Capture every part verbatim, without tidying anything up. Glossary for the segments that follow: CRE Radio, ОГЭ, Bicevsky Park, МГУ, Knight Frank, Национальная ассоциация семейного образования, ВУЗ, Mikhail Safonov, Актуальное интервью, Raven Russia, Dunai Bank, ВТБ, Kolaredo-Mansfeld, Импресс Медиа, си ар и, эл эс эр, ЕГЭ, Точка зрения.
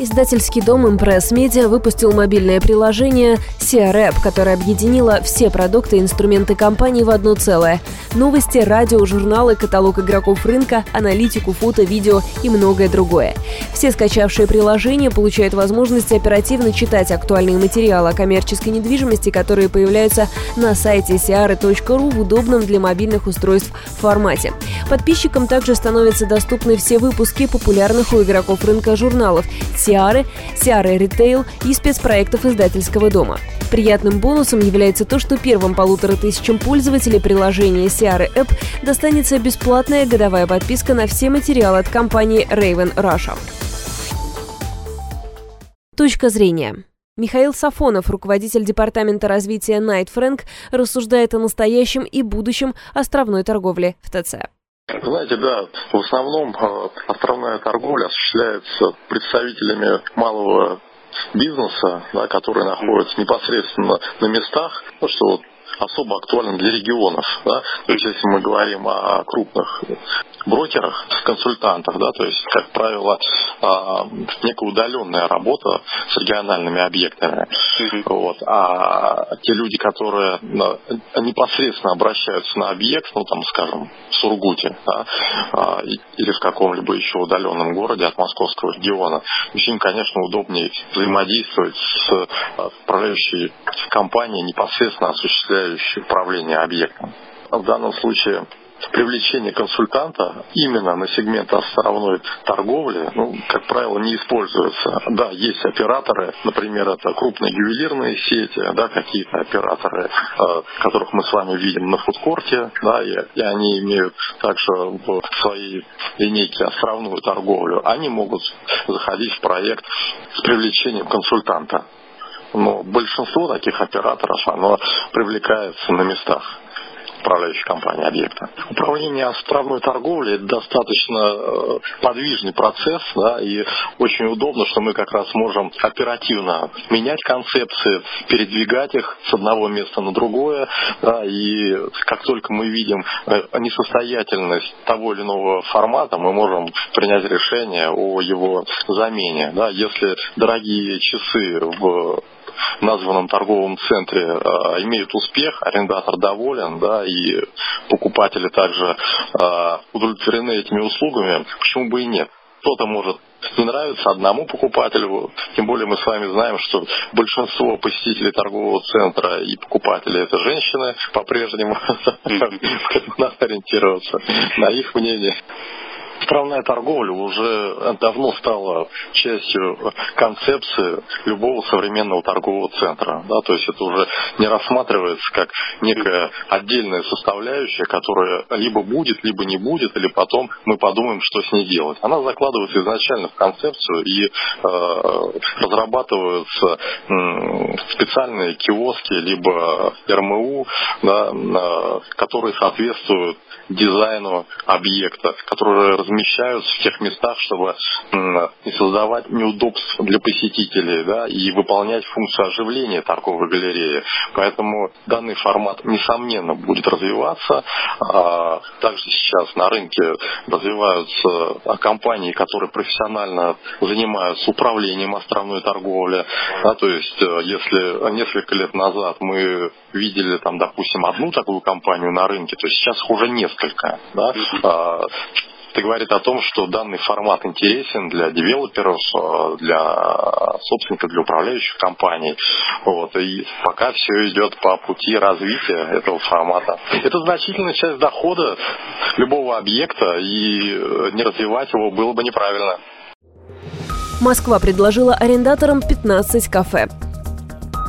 Издательский дом «Импресс Медиа» выпустил мобильное приложение си ар App, которое объединило все продукты и инструменты компании в одно целое. Новости, радио, журналы, каталог игроков рынка, аналитику, фото, видео и многое другое. Все скачавшие приложение получают возможность оперативно читать актуальные материалы о коммерческой недвижимости, которые появляются на сайте си ар и точка ру в удобном для мобильных устройств формате. Подписчикам также становятся доступны все выпуски популярных у игроков рынка журналов си ар и, си ар и Retail и спецпроектов издательского дома. Приятным бонусом является то, что первым полутора тысячам пользователей приложения си ар и App достанется бесплатная годовая подписка на все материалы от компании Raven Russia. Точка зрения. Михаил Сафонов, руководитель департамента развития Knight Frank, рассуждает о настоящем и будущем островной торговли в ТЦ. Знаете, да, в основном островная торговля осуществляется представителями малого бизнеса, да, которые находятся непосредственно на местах, ну, что вот особо актуально для регионов. Да. То есть, если мы говорим о крупных брокерах, консультантах, да, то есть, как правило, некая удаленная работа с региональными объектами. Вот. А те люди, которые непосредственно обращаются на объект, ну, там, скажем, в Сургуте, да, или в каком-либо еще удаленном городе от московского региона, им, конечно, удобнее взаимодействовать с управляющей компанией, непосредственно осуществляющей управление объектом. В данном случае привлечение консультанта именно на сегмент островной торговли, ну, как правило, не используется. Да, есть операторы, например, это крупные ювелирные сети, да, какие-то операторы, э, которых мы с вами видим на фудкорте, да, и, и они имеют также в своей линейке островную торговлю. Они могут заходить в проект с привлечением консультанта. Но большинство таких операторов, оно привлекается на местах управляющей компании объекта. Управление островной торговлей – это достаточно подвижный процесс, да, и очень удобно, что мы как раз можем оперативно менять концепции, передвигать их с одного места на другое, да, и как только мы видим несостоятельность того или иного формата, мы можем принять решение о его замене. Да. Если дорогие часы в названном торговом центре э, имеют успех, арендатор доволен, да, и покупатели также э, удовлетворены этими услугами, почему бы и нет. Кто-то может не нравится одному покупателю, тем более мы с вами знаем, что большинство посетителей торгового центра и покупателей это женщины, по-прежнему надо ориентироваться на их мнение. Островная торговля уже давно стала частью концепции любого современного торгового центра. Да? То есть это уже не рассматривается как некая отдельная составляющая, которая либо будет, либо не будет, или потом мы подумаем, что с ней делать. Она закладывается изначально в концепцию, и э, разрабатываются э, специальные киоски, либо эр эм у, да, э, которые соответствуют дизайну объекта, которые размещаются в тех местах, чтобы не создавать неудобств для посетителей, да, и выполнять функцию оживления торговой галереи. Поэтому данный формат, несомненно, будет развиваться. А также сейчас на рынке развиваются компании, которые профессионально занимаются управлением островной торговли. Да, то есть, если несколько лет назад мы видели, там, допустим, одну такую компанию на рынке, то сейчас их уже несколько. Да? А, это говорит о том, что данный формат интересен для девелоперов, для собственников, для управляющих компаний. Вот. И пока все идет по пути развития этого формата. Это значительная часть дохода любого объекта, и не развивать его было бы неправильно. Москва предложила арендаторам пятнадцать кафе.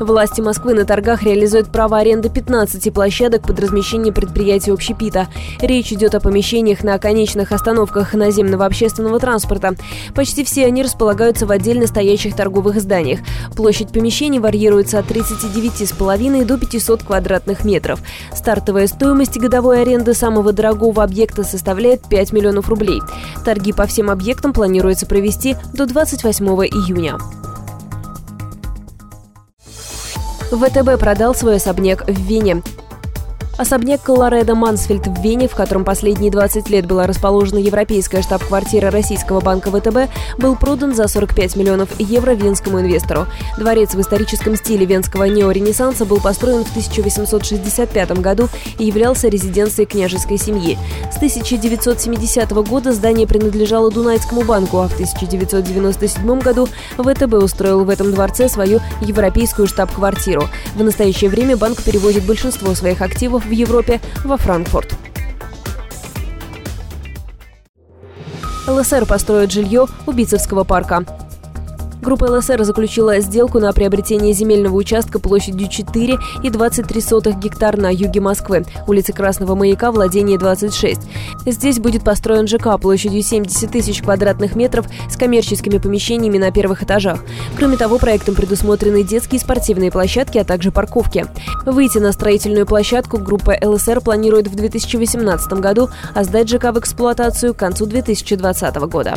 Власти Москвы на торгах реализуют право аренды пятнадцати площадок под размещение предприятий общепита. Речь идет о помещениях на конечных остановках наземного общественного транспорта. Почти все они располагаются в отдельно стоящих торговых зданиях. Площадь помещений варьируется от тридцати девяти с половиной до пятисот квадратных метров. Стартовая стоимость годовой аренды самого дорогого объекта составляет пять миллионов рублей. Торги по всем объектам планируется провести до двадцать восьмого июня. ВТБ продал свой особняк в Вене. Особняк Кolaredo-Mansfeld в Вене, в котором последние двадцать лет была расположена европейская штаб-квартира российского банка ВТБ, был продан за сорок пять миллионов евро венскому инвестору. Дворец в историческом стиле венского неоренессанса был построен в тысяча восемьсот шестьдесят пятом году и являлся резиденцией княжеской семьи. С тысяча девятьсот семидесятого года здание принадлежало Дунайскому банку, а в тысяча девятьсот девяносто седьмом году ВТБ устроил в этом дворце свою европейскую штаб-квартиру. В настоящее время банк переводит большинство своих активов в Европе во Франкфурт. эл эс эр построит жилье у Бицевского парка. Группа эл эс эр заключила сделку на приобретение земельного участка площадью четыре целых двадцать три сотых гектар на юге Москвы, улица Красного Маяка, владение двадцать шесть. Здесь будет построен ЖК площадью семьдесят тысяч квадратных метров с коммерческими помещениями на первых этажах. Кроме того, проектом предусмотрены детские и спортивные площадки, а также парковки. Выйти на строительную площадку группа эл эс эр планирует в две тысячи восемнадцатом году, а сдать ЖК в эксплуатацию к концу две тысячи двадцатого года.